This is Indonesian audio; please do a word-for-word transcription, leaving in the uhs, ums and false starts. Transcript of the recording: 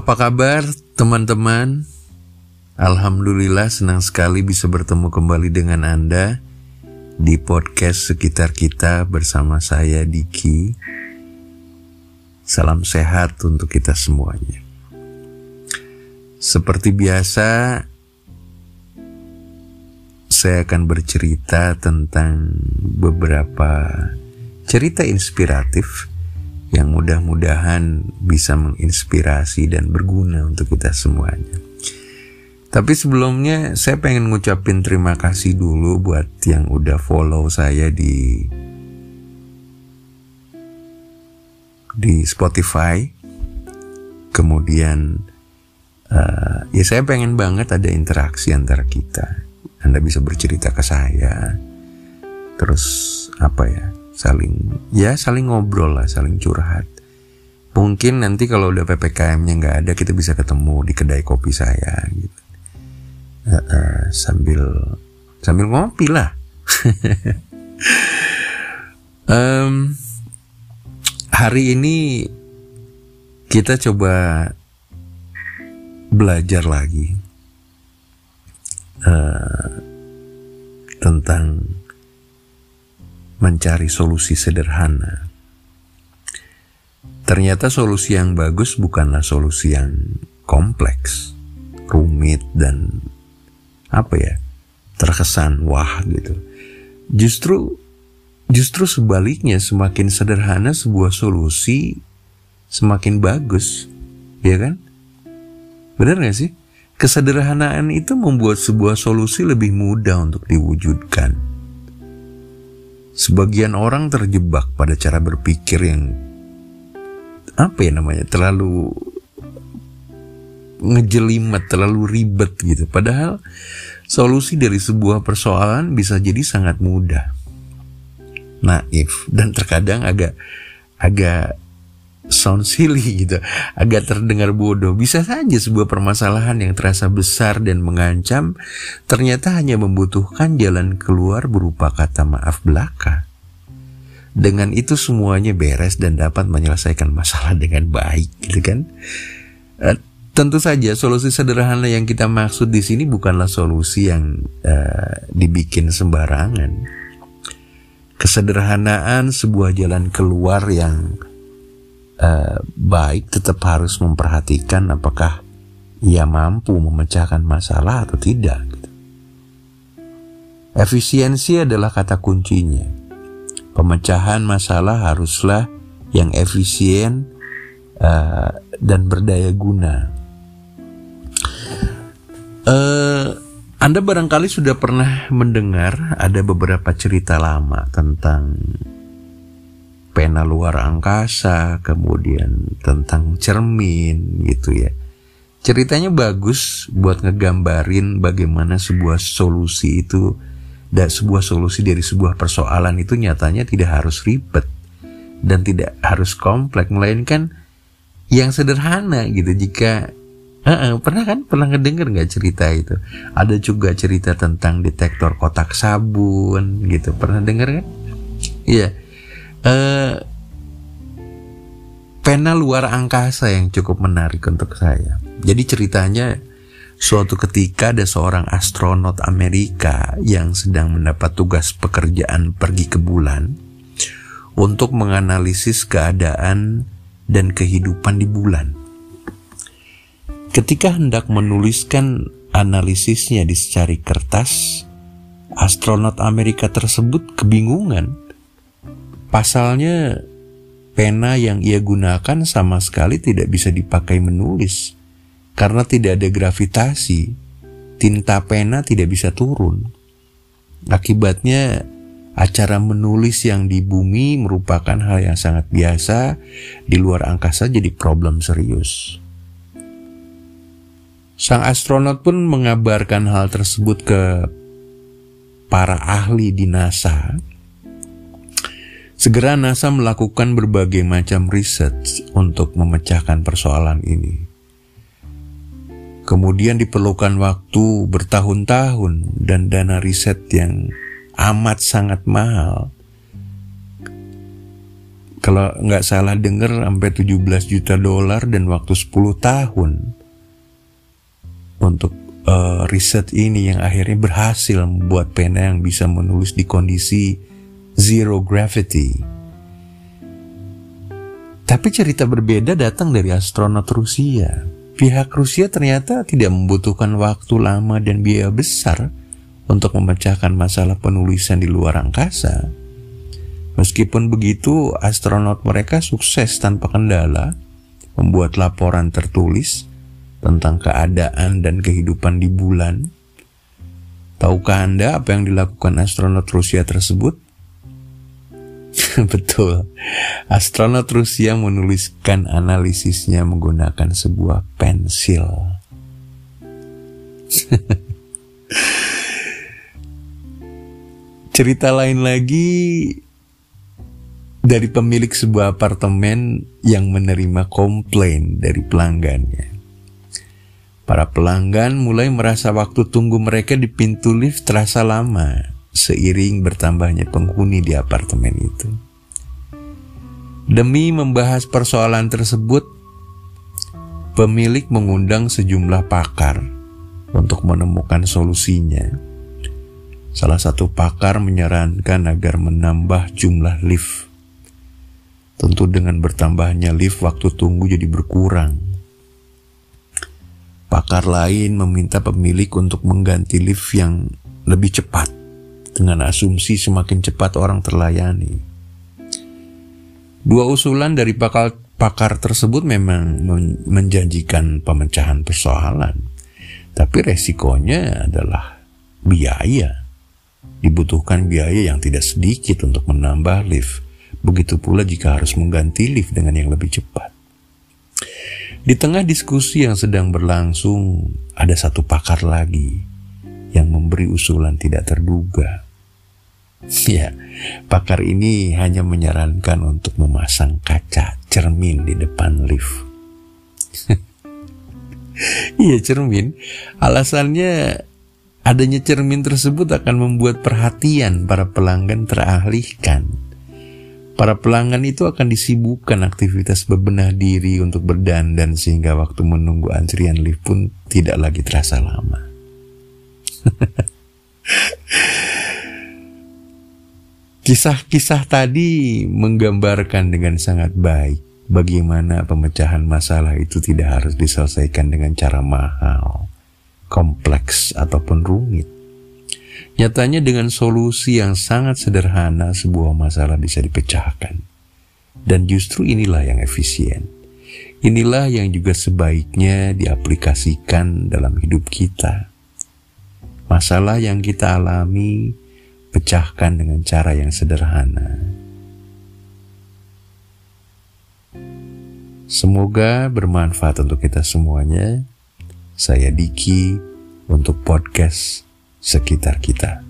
Apa kabar teman-teman? Alhamdulillah, senang sekali bisa bertemu kembali dengan Anda di podcast Sekitar Kita bersama saya Diki. Salam sehat untuk kita semuanya. Seperti biasa, saya akan bercerita tentang beberapa cerita inspiratif yang mudah-mudahan bisa menginspirasi dan berguna untuk kita semuanya. Tapi sebelumnya saya pengen ngucapin terima kasih dulu buat yang udah follow saya di di Spotify. Kemudian uh, ya saya pengen banget ada interaksi antara kita. Anda bisa bercerita ke saya. Terus apa ya? Saling ya saling ngobrol lah, saling curhat. Mungkin nanti kalau udah P P K M-nya nggak ada, kita bisa ketemu di kedai kopi saya gitu. Uh, uh, sambil sambil ngopi lah. um, hari ini kita coba belajar lagi uh, tentang mencari solusi sederhana. Ternyata solusi yang bagus bukanlah solusi yang kompleks, rumit, dan apa ya, terkesan wah gitu. Justru justru sebaliknya, semakin sederhana sebuah solusi semakin bagus, ya kan? Benar nggak sih? Kesederhanaan itu membuat sebuah solusi lebih mudah untuk diwujudkan. Sebagian orang terjebak pada cara berpikir yang apa ya namanya, terlalu ngejelimet, terlalu ribet gitu. Padahal solusi dari sebuah persoalan bisa jadi sangat mudah, naif, dan terkadang agak agak sound silly gitu, agak terdengar bodoh. Bisa saja sebuah permasalahan yang terasa besar dan mengancam ternyata hanya membutuhkan jalan keluar berupa kata maaf belaka. Dengan itu semuanya beres dan dapat menyelesaikan masalah dengan baik, gitu kan? Uh, Tentu saja solusi sederhana yang kita maksud di sini bukanlah solusi yang uh, dibikin sembarangan. Kesederhanaan sebuah jalan keluar yang uh, baik tetap harus memperhatikan apakah ia mampu memecahkan masalah atau tidak. Efisiensi adalah kata kuncinya. Pemecahan masalah haruslah yang efisien uh, dan berdaya guna. Uh, Anda barangkali sudah pernah mendengar ada beberapa cerita lama tentang pena luar angkasa, kemudian tentang cermin gitu ya. Ceritanya bagus buat ngegambarin bagaimana sebuah solusi itu, dan sebuah solusi dari sebuah persoalan itu nyatanya tidak harus ribet dan tidak harus kompleks, melainkan yang sederhana gitu. Jika Uh, pernah kan pernah ngedenger nggak cerita itu? Ada juga cerita tentang detektor kotak sabun gitu, pernah denger kan? Iya, yeah. uh, pena luar angkasa yang cukup menarik untuk saya. Jadi ceritanya, suatu ketika ada seorang astronot Amerika yang sedang mendapat tugas pekerjaan pergi ke bulan untuk menganalisis keadaan dan kehidupan di bulan. Ketika hendak menuliskan analisisnya di secari kertas, astronot Amerika tersebut kebingungan. Pasalnya, pena yang ia gunakan sama sekali tidak bisa dipakai menulis karena tidak ada gravitasi. Tinta pena tidak bisa turun. Akibatnya, acara menulis yang di bumi merupakan hal yang sangat biasa, di luar angkasa jadi problem serius. Sang astronot pun mengabarkan hal tersebut ke para ahli di NASA. Segera NASA melakukan berbagai macam riset untuk memecahkan persoalan ini. Kemudian diperlukan waktu bertahun-tahun dan dana riset yang amat sangat mahal. kalau nggak salah denger sampai tujuh belas juta dolar dan waktu sepuluh tahun untuk uh, riset ini yang akhirnya berhasil membuat pena yang bisa menulis di kondisi zero gravity. Tapi cerita berbeda datang dari astronot Rusia. Pihak Rusia ternyata tidak membutuhkan waktu lama dan biaya besar untuk memecahkan masalah penulisan di luar angkasa. Meskipun begitu, astronot mereka sukses tanpa kendala membuat laporan tertulis tentang keadaan dan kehidupan di bulan. Tahukah Anda apa yang dilakukan astronot Rusia tersebut? Betul, astronot Rusia menuliskan analisisnya menggunakan sebuah pensil. Cerita lain lagi dari pemilik sebuah apartemen yang menerima komplain dari pelanggannya. Para pelanggan mulai merasa waktu tunggu mereka di pintu lift terasa lama seiring bertambahnya penghuni di apartemen itu. Demi membahas persoalan tersebut, pemilik mengundang sejumlah pakar untuk menemukan solusinya. Salah satu pakar menyarankan agar menambah jumlah lift. Tentu dengan bertambahnya lift, waktu tunggu jadi berkurang. Pakar lain meminta pemilik untuk mengganti lift yang lebih cepat, dengan asumsi semakin cepat orang terlayani. Dua usulan dari pakar, pakar tersebut memang men- menjanjikan pemecahan persoalan, tapi resikonya adalah biaya. Dibutuhkan biaya yang tidak sedikit untuk menambah lift. Begitu pula jika harus mengganti lift dengan yang lebih cepat. Di tengah diskusi yang sedang berlangsung, ada satu pakar lagi yang memberi usulan tidak terduga. Ya, pakar ini hanya menyarankan untuk memasang kaca cermin di depan lift. Iya, cermin. Alasannya adanya cermin tersebut akan membuat perhatian para pelanggan teralihkan. Para pelanggan itu akan disibukkan aktivitas bebenah diri untuk berdandan, sehingga waktu menunggu antrian lift pun tidak lagi terasa lama. Kisah-kisah tadi menggambarkan dengan sangat baik bagaimana pemecahan masalah itu tidak harus diselesaikan dengan cara mahal, kompleks, ataupun rumit. Nyatanya dengan solusi yang sangat sederhana, sebuah masalah bisa dipecahkan. Dan justru inilah yang efisien. Inilah yang juga sebaiknya diaplikasikan dalam hidup kita. Masalah yang kita alami, pecahkan dengan cara yang sederhana. Semoga bermanfaat untuk kita semuanya. Saya Diki untuk podcast Sekitar Kita.